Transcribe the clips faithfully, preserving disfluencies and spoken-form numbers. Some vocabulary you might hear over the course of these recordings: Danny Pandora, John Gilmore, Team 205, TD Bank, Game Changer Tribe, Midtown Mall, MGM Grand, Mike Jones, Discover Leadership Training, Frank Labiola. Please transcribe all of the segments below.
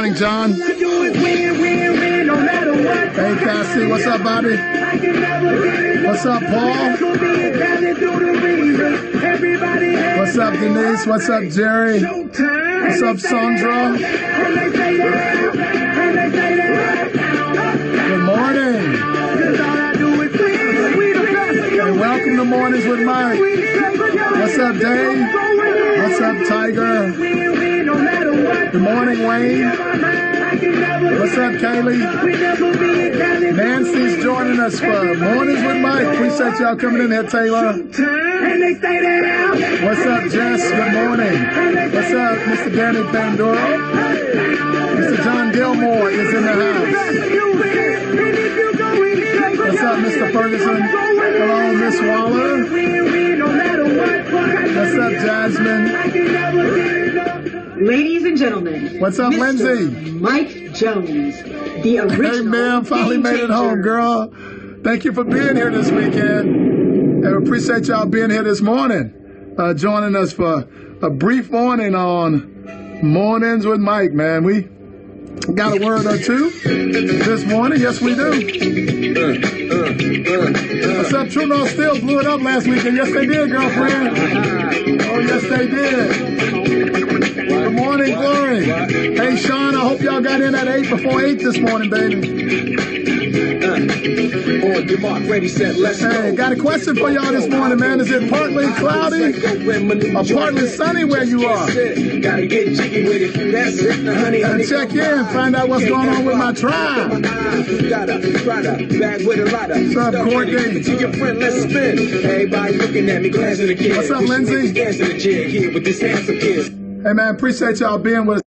morning, John. Hey, Cassie. What's up, Bobby? What's up, Paul? What's up, Denise? What's up, Jerry? What's up, Sandra? Good morning. Hey, welcome to Mornings with Mike. What's up, Dave? What's up, Tiger? Good morning, Wayne. What's up, Kaylee? Nancy's joining us for Mornings with Mike. Appreciate y'all coming in here, Taylor. What's up, Jess? Good morning. What's up, Mister Danny Pandora? Mister John Gilmore is in the house. What's up, Mister Ferguson? Hello, Miss Waller. What's up, Jasmine? Ladies and gentlemen. What's up, Mister Lindsay? Mike Jones, the original. Hey, ma'am, finally made it home, girl. Thank you for being here this weekend. I appreciate y'all being here this morning, uh, joining us for a brief morning on Mornings with Mike, man. We got a word or two this morning. Yes, we do. What's up, True North still blew it up last weekend. Yes, they did, girlfriend. Oh, yes, they did. Good morning, Glory. Hey, Sean, I hope y'all got in at eight before eight this morning, baby. On your mark, ready, set, let's go. Hey, got a question for y'all this morning, man. Is it partly cloudy or partly sunny where you are? Gotta get jiggy with it. That's it, honey. And check in, find out what's going on with my tribe. What's up, Courtney? To your friend, let's spin. Everybody looking at me, glancing at the kids. What's up, Lindsay? Dancing the jig here with this handsome kid. Hey, man, appreciate y'all being with us.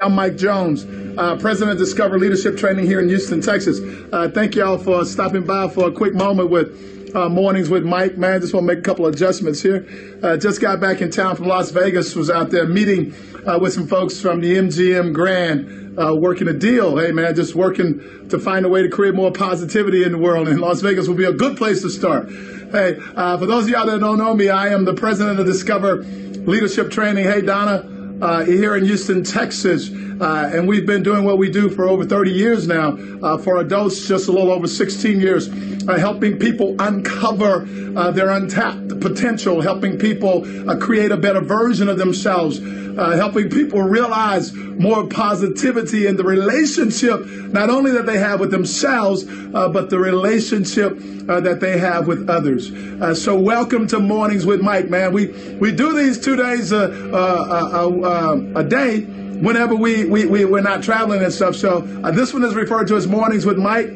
I'm Mike Jones, uh, president of Discover Leadership Training here in Houston, Texas. Uh, thank y'all for stopping by for a quick moment with uh, Mornings with Mike. Man, just want to make a couple of adjustments here. Uh, just got back in town from Las Vegas, was out there meeting uh, with some folks from the M G M Grand, uh, working a deal. Hey, man, just working to find a way to create more positivity in the world, and Las Vegas will be a good place to start. Hey, uh, for those of y'all that don't know me, I am the president of Discover Leadership Training. Hey, Donna. Uh, here in Houston, Texas, uh, and we've been doing what we do for over thirty years now, uh, for adults just a little over sixteen years, uh, helping people uncover uh, their untapped potential, helping people uh, create a better version of themselves, uh, helping people realize more positivity in the relationship, not only that they have with themselves, uh, but the relationship uh, that they have with others. Uh, so welcome to Mornings with Mike, man. We, we do these two days a uh, uh, uh, uh, Uh, a day whenever we, we, we, we're not traveling and stuff. So uh, this one is referred to as Mornings with Mike,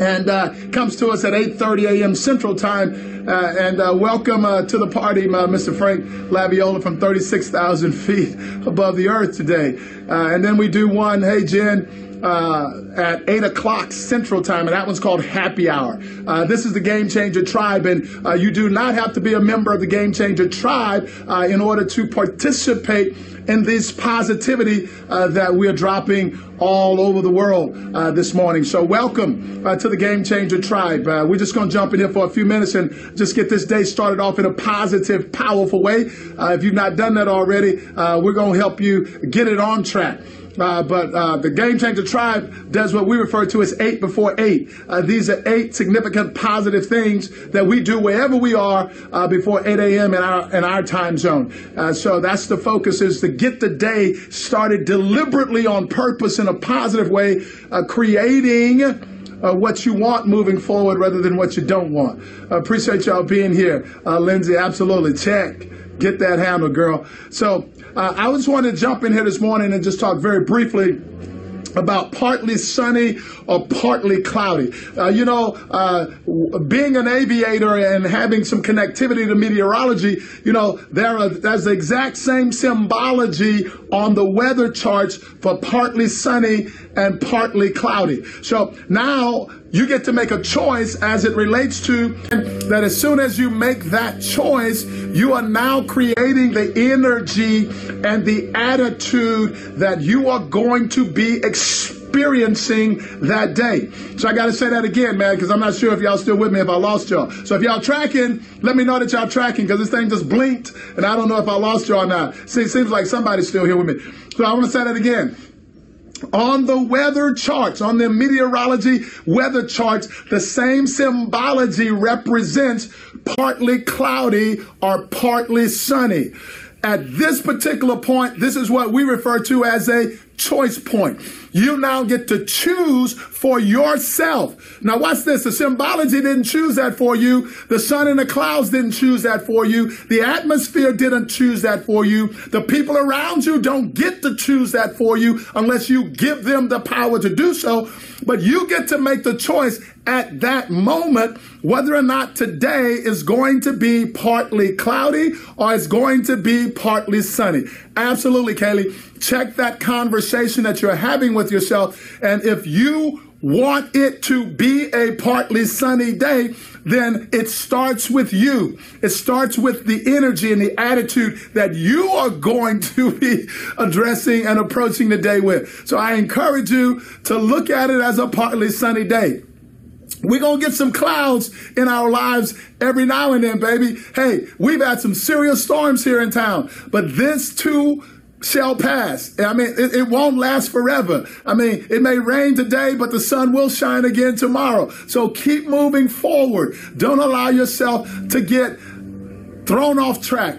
and uh, comes to us at eight thirty a m Central Time. Uh, and uh, welcome uh, to the party, uh, Mister Frank Labiola from thirty-six thousand feet above the earth today. Uh, and then we do one, hey, Jen, Uh, at eight o'clock Central Time, and that one's called Happy Hour. Uh, this is the Game Changer Tribe, and uh, you do not have to be a member of the Game Changer Tribe uh, in order to participate in this positivity uh, that we're dropping all over the world uh, this morning. So welcome uh, to the Game Changer Tribe. Uh, we're just going to jump in here for a few minutes and just get this day started off in a positive, powerful way. Uh, if you've not done that already, uh, we're going to help you get it on track. Uh, but uh, the Game Changer Tribe does what we refer to as eight before eight. Uh, these are eight significant positive things that we do wherever we are uh, before eight a m in our, in our time zone. Uh, so that's the focus, is to get the day started deliberately on purpose in a positive way, uh, creating Uh, what you want moving forward rather than what you don't want. I appreciate y'all being here. Uh, Lindsay, absolutely. Check. Get that handle, girl. So uh, I just wanted to jump in here this morning and just talk very briefly about partly sunny or partly cloudy. Uh, you know, uh, being an aviator and having some connectivity to meteorology, you know, there are, there's the exact same symbology on the weather charts for partly sunny and partly cloudy. So now you get to make a choice as it relates to that. As soon as you make that choice, you are now creating the energy and the attitude that you are going to be experiencing that day. So I got to say that again, man, because I'm not sure if y'all still with me, if I lost y'all. So if y'all tracking, let me know that y'all tracking, because this thing just blinked and I don't know if I lost y'all or not. See, it seems like somebody's still here with me. So I want to say that again. based on the weather charts, on the meteorology weather charts, the same symbology represents partly cloudy or partly sunny. At this particular point, this is what we refer to as a choice point. You now get to choose for yourself. Now watch this. The symbology didn't choose that for you. The sun and the clouds didn't choose that for you. The atmosphere didn't choose that for you. The people around you don't get to choose that for you unless you give them the power to do so. But you get to make the choice at that moment whether or not today is going to be partly cloudy or it's going to be partly sunny. Absolutely, Kaylee. Check that conversation that you're having with yourself. And if you want it to be a partly sunny day, then it starts with you. It starts with the energy and the attitude that you are going to be addressing and approaching the day with. So I encourage you to look at it as a partly sunny day. We're going to get some clouds in our lives every now and then, baby. Hey, we've had some serious storms here in town, but this too shall pass. I mean, it, it won't last forever. I mean, it may rain today, but the sun will shine again tomorrow. So keep moving forward. Don't allow yourself to get thrown off track,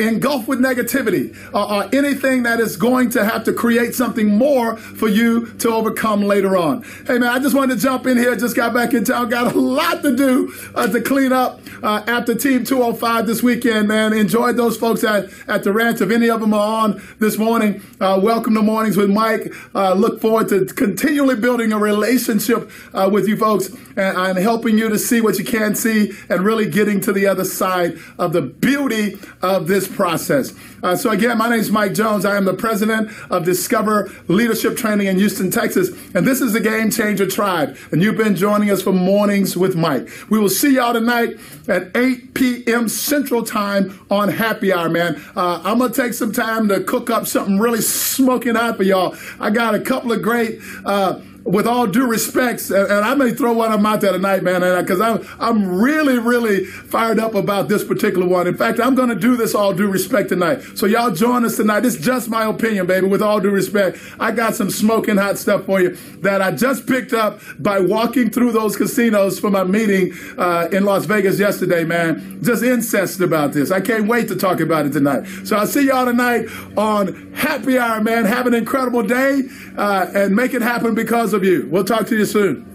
engulfed with negativity, or, or anything that is going to have to create something more for you to overcome later on. Hey man, I just wanted to jump in here. Just got back in town. Got a lot to do uh, to clean up uh, after Team two oh five this weekend, man. Enjoyed those folks at, at the ranch. If any of them are on this morning, uh, welcome to Mornings with Mike. Uh, look forward to continually building a relationship uh, with you folks and, and helping you to see what you can see and really getting to the other side of the beauty of this process. Uh, so again, my name is Mike Jones. I am the president of Discover Leadership Training in Houston, Texas, and this is the Game Changer Tribe, and you've been joining us for Mornings with Mike. We will see y'all tonight at eight p.m. Central Time on Happy Hour, man. Uh, I'm going to take some time to cook up something really smoking hot for y'all. I got a couple of great uh with all due respects, and I may throw one of them out there tonight, man, because I'm, I'm really, really fired up about this particular one. In fact, I'm going to do this all due respect tonight. So y'all join us tonight. It's just my opinion, baby, with all due respect. I got some smoking hot stuff for you that I just picked up by walking through those casinos for my meeting uh, in Las Vegas yesterday, man. Just incensed about this. I can't wait to talk about it tonight. So I'll see y'all tonight on Happy Hour, man. Have an incredible day uh, and make it happen because of you. We'll talk to you soon.